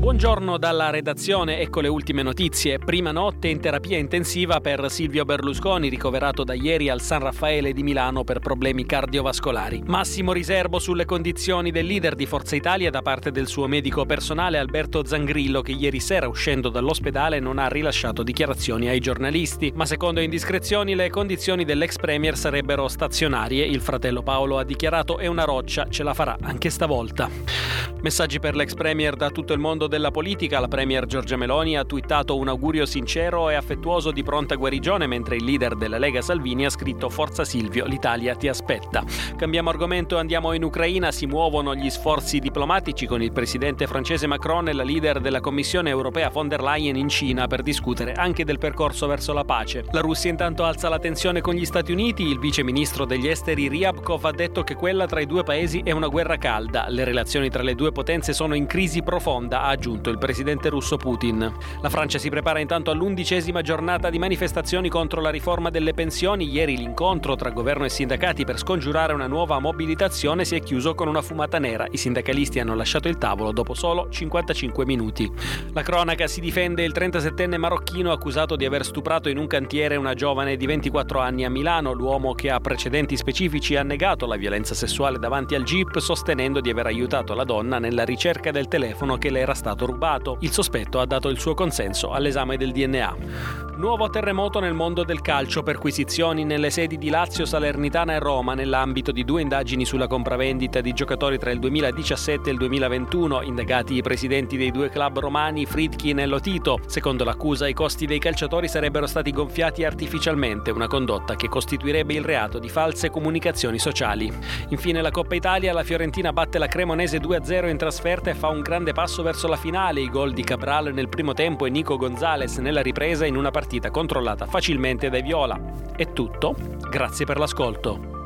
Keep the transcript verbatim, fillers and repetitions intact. Buongiorno dalla redazione, ecco le ultime notizie. Prima notte in terapia intensiva per Silvio Berlusconi, ricoverato da ieri al San Raffaele di Milano per problemi cardiovascolari. Massimo riserbo sulle condizioni del leader di Forza Italia da parte del suo medico personale Alberto Zangrillo, che ieri sera uscendo dall'ospedale non ha rilasciato dichiarazioni ai giornalisti. Ma secondo indiscrezioni le condizioni dell'ex premier sarebbero stazionarie. Il fratello Paolo ha dichiarato: è una roccia, ce la farà anche stavolta. Messaggi per l'ex premier da tutto il mondo del Della politica. La premier Giorgia Meloni ha twittato un augurio sincero e affettuoso di pronta guarigione, mentre il leader della Lega Salvini ha scritto: Forza Silvio, l'Italia ti aspetta. Cambiamo argomento e andiamo in Ucraina. Si muovono gli sforzi diplomatici con il presidente francese Macron e la leader della Commissione europea von der Leyen in Cina per discutere anche del percorso verso la pace. La Russia intanto alza la tensione con gli Stati Uniti. Il vice ministro degli esteri Ryabkov ha detto che quella tra i due paesi è una guerra calda. Le relazioni tra le due potenze sono in crisi profonda, ha aggiunto il presidente russo Putin. La Francia si prepara intanto all'undicesima giornata di manifestazioni contro la riforma delle pensioni. Ieri l'incontro tra governo e sindacati per scongiurare una nuova mobilitazione si è chiuso con una fumata nera. I sindacalisti hanno lasciato il tavolo dopo solo cinquantacinque minuti. La cronaca si difende il trentasettenne marocchino accusato di aver stuprato in un cantiere una giovane di ventiquattro anni a Milano. L'uomo, che ha precedenti specifici, ha negato la violenza sessuale davanti al jeep, sostenendo di aver aiutato la donna nella ricerca del telefono che le era stato rubato. Il sospetto ha dato il suo consenso all'esame del D N A. Nuovo terremoto nel mondo del calcio, perquisizioni nelle sedi di Lazio, Salernitana e Roma nell'ambito di due indagini sulla compravendita di giocatori tra il duemiladiciassette e il duemilaventuno, indagati i presidenti dei due club romani Friedkin e Lotito. Secondo l'accusa i costi dei calciatori sarebbero stati gonfiati artificialmente, una condotta che costituirebbe il reato di false comunicazioni sociali. Infine la Coppa Italia, la Fiorentina batte la Cremonese due a zero in trasferta e fa un grande passo verso la finale. I gol di Cabral nel primo tempo e Nico González nella ripresa in una partita controllata facilmente dai Viola. È tutto, grazie per l'ascolto.